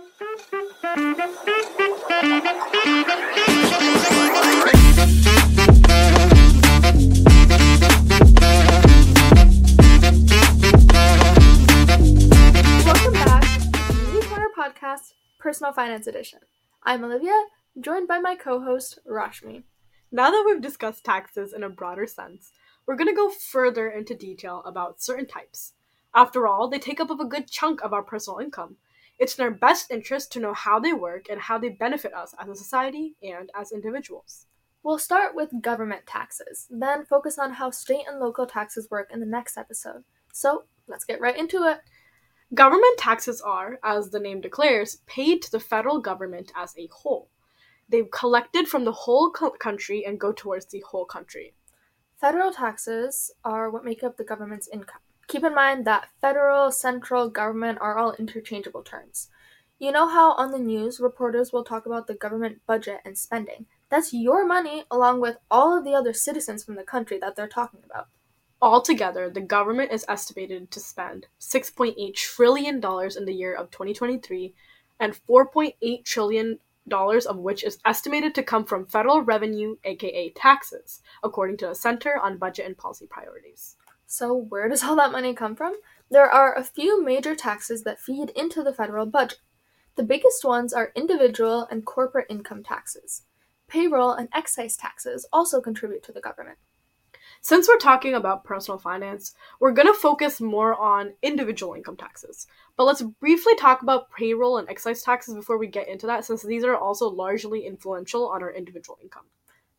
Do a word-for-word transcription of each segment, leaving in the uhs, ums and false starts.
Welcome back to Community Corner Podcast, Personal Finance Edition. I'm Olivia, joined by my co-host, Rashmi. Now that we've discussed taxes in a broader sense, we're going to go further into detail about certain types. After all, they take up a good chunk of our personal income. It's in our best interest to know how they work and how they benefit us as a society and as individuals. We'll start with government taxes, then focus on how state and local taxes work in the next episode. So, let's get right into it. Government taxes are, as the name declares, paid to the federal government as a whole. They're collected from the whole co- country and go towards the whole country. Federal taxes are what make up the government's income. Keep in mind that federal, central, government are all interchangeable terms. You know how on the news, reporters will talk about the government budget and spending. That's your money along with all of the other citizens from the country that they're talking about. Altogether, the government is estimated to spend six point eight trillion dollars in the year of twenty twenty-three, and four point eight trillion dollars of which is estimated to come from federal revenue, aka taxes, according to the Center on Budget and Policy Priorities. So where does all that money come from? There are a few major taxes that feed into the federal budget. The biggest ones are individual and corporate income taxes. Payroll and excise taxes also contribute to the government. Since we're talking about personal finance, we're going to focus more on individual income taxes. But let's briefly talk about payroll and excise taxes before we get into that, since these are also largely influential on our individual income.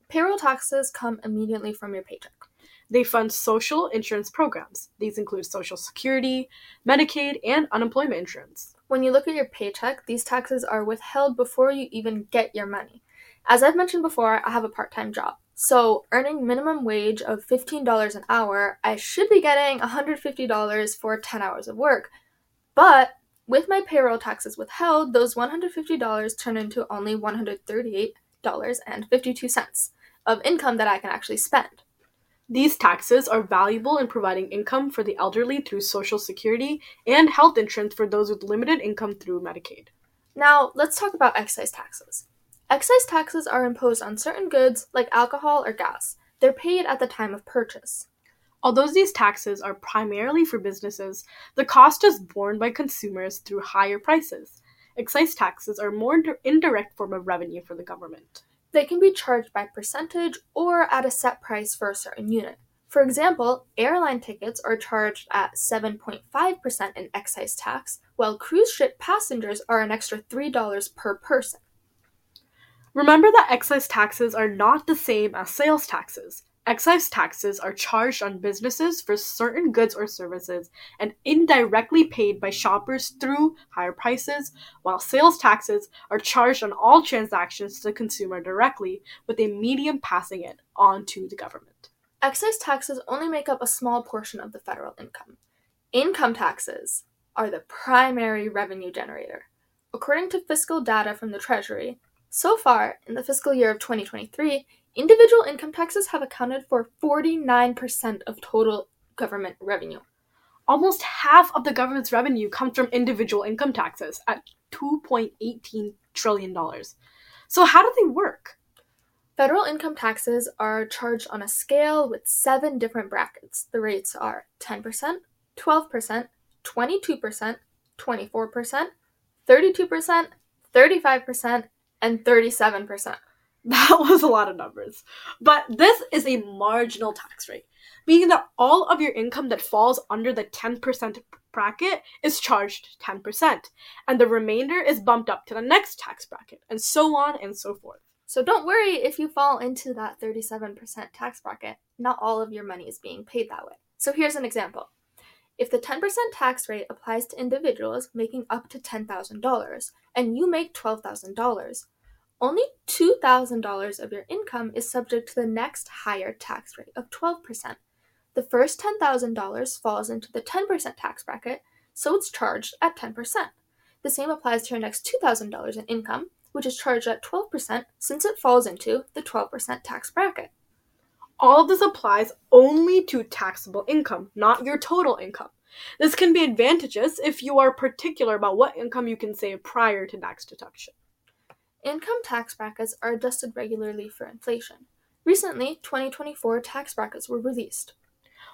Payroll taxes come immediately from your paycheck. They fund social insurance programs. These include Social Security, Medicaid, and unemployment insurance. When you look at your paycheck, these taxes are withheld before you even get your money. As I've mentioned before, I have a part-time job. So, earning minimum wage of fifteen dollars an hour, I should be getting one hundred fifty dollars for ten hours of work. But with my payroll taxes withheld, those one hundred fifty dollars turn into only one hundred thirty-eight dollars and fifty-two cents of income that I can actually spend. These taxes are valuable in providing income for the elderly through Social Security and health insurance for those with limited income through Medicaid. Now, let's talk about excise taxes. Excise taxes are imposed on certain goods like alcohol or gas. They're paid at the time of purchase. Although these taxes are primarily for businesses, the cost is borne by consumers through higher prices. Excise taxes are a more indirect form of revenue for the government. They can be charged by percentage or at a set price for a certain unit. For example, airline tickets are charged at seven point five percent in excise tax, while cruise ship passengers are an extra three dollars per person. Remember that excise taxes are not the same as sales taxes. Excise taxes are charged on businesses for certain goods or services and indirectly paid by shoppers through higher prices, while sales taxes are charged on all transactions to the consumer directly, with a medium passing it on to the government. Excise taxes only make up a small portion of the federal income. Income taxes are the primary revenue generator. According to fiscal data from the Treasury, so far in the fiscal year of twenty twenty-three, individual income taxes have accounted for forty-nine percent of total government revenue. Almost half of the government's revenue comes from individual income taxes at two point one eight trillion dollars. So how do they work? Federal income taxes are charged on a scale with seven different brackets. The rates are ten percent, twelve percent, twenty-two percent, twenty-four percent, thirty-two percent, thirty-five percent, and thirty-seven percent. That was a lot of numbers. But this is a marginal tax rate, meaning that all of your income that falls under the ten percent bracket is charged ten percent, and the remainder is bumped up to the next tax bracket, and so on and so forth. So don't worry if you fall into that thirty-seven percent tax bracket. Not all of your money is being paid that way. So here's an example. If the ten percent tax rate applies to individuals making up to ten thousand dollars, and you make twelve thousand dollars, only two thousand dollars of your income is subject to the next higher tax rate of twelve percent. The first ten thousand dollars falls into the ten percent tax bracket, so it's charged at ten percent. The same applies to your next two thousand dollars in income, which is charged at twelve percent since it falls into the twelve percent tax bracket. All of this applies only to taxable income, not your total income. This can be advantageous if you are particular about what income you can save prior to tax deduction. Income tax brackets are adjusted regularly for inflation. Recently, twenty twenty-four tax brackets were released.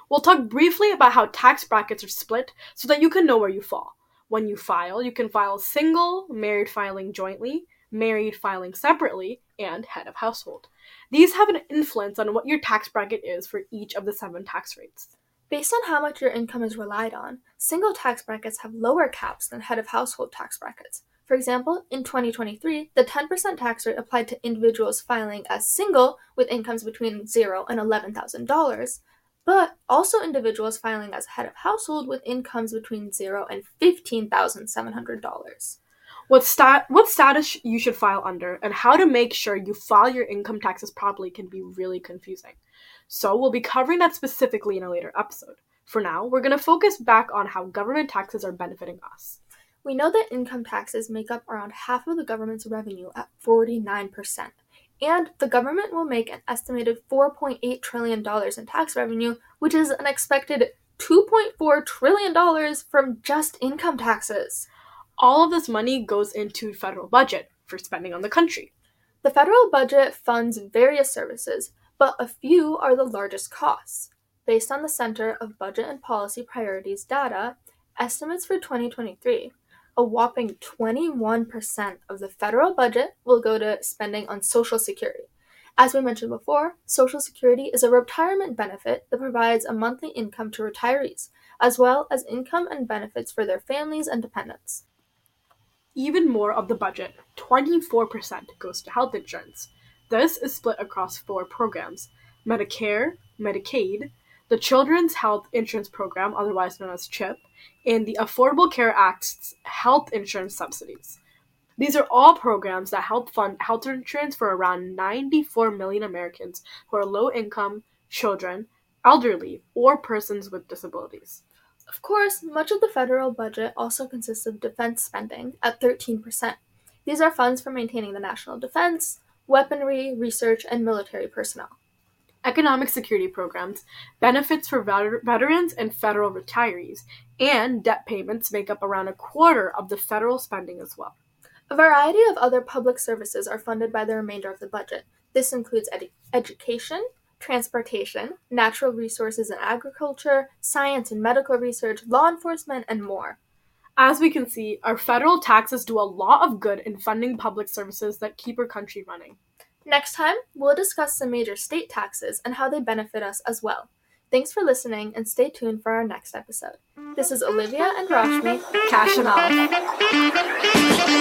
We'll talk briefly about how tax brackets are split so that you can know where you fall. When you file, you can file single, married filing jointly, married filing separately, and head of household. These have an influence on what your tax bracket is for each of the seven tax rates. Based on how much your income is relied on, single tax brackets have lower caps than head of household tax brackets. For example, in twenty twenty-three, the ten percent tax rate applied to individuals filing as single with incomes between zero dollars and eleven thousand dollars, but also individuals filing as head of household with incomes between zero dollars and fifteen thousand seven hundred dollars. What, sta- what status you should file under and how to make sure you file your income taxes properly can be really confusing. So we'll be covering that specifically in a later episode. For now, we're going to focus back on how government taxes are benefiting us. We know that income taxes make up around half of the government's revenue at forty-nine percent, and the government will make an estimated four point eight trillion dollars in tax revenue, which is an expected two point four trillion dollars from just income taxes. All of this money goes into the federal budget for spending on the country. The federal budget funds various services, but a few are the largest costs. Based on the Center of Budget and Policy Priorities data, estimates for twenty twenty-three, a whopping twenty-one percent of the federal budget will go to spending on Social Security. As we mentioned before, Social Security is a retirement benefit that provides a monthly income to retirees, as well as income and benefits for their families and dependents. Even more of the budget, twenty-four percent, goes to health insurance. This is split across four programs: Medicare, Medicaid, the Children's Health Insurance Program, otherwise known as CHIP, and the Affordable Care Act's health insurance subsidies. These are all programs that help fund health insurance for around ninety-four million Americans who are low-income, children, elderly, or persons with disabilities. Of course, much of the federal budget also consists of defense spending at thirteen percent. These are funds for maintaining the national defense, weaponry, research, and military personnel. Economic security programs, benefits for veter- veterans and federal retirees, and debt payments make up around a quarter of the federal spending as well. A variety of other public services are funded by the remainder of the budget. This includes ed- education, transportation, natural resources and agriculture, science and medical research, law enforcement, and more. As we can see, our federal taxes do a lot of good in funding public services that keep our country running. Next time, we'll discuss some major state taxes and how they benefit us as well. Thanks for listening and stay tuned for our next episode. This is Olivia and Rashmi, Cash and Olive.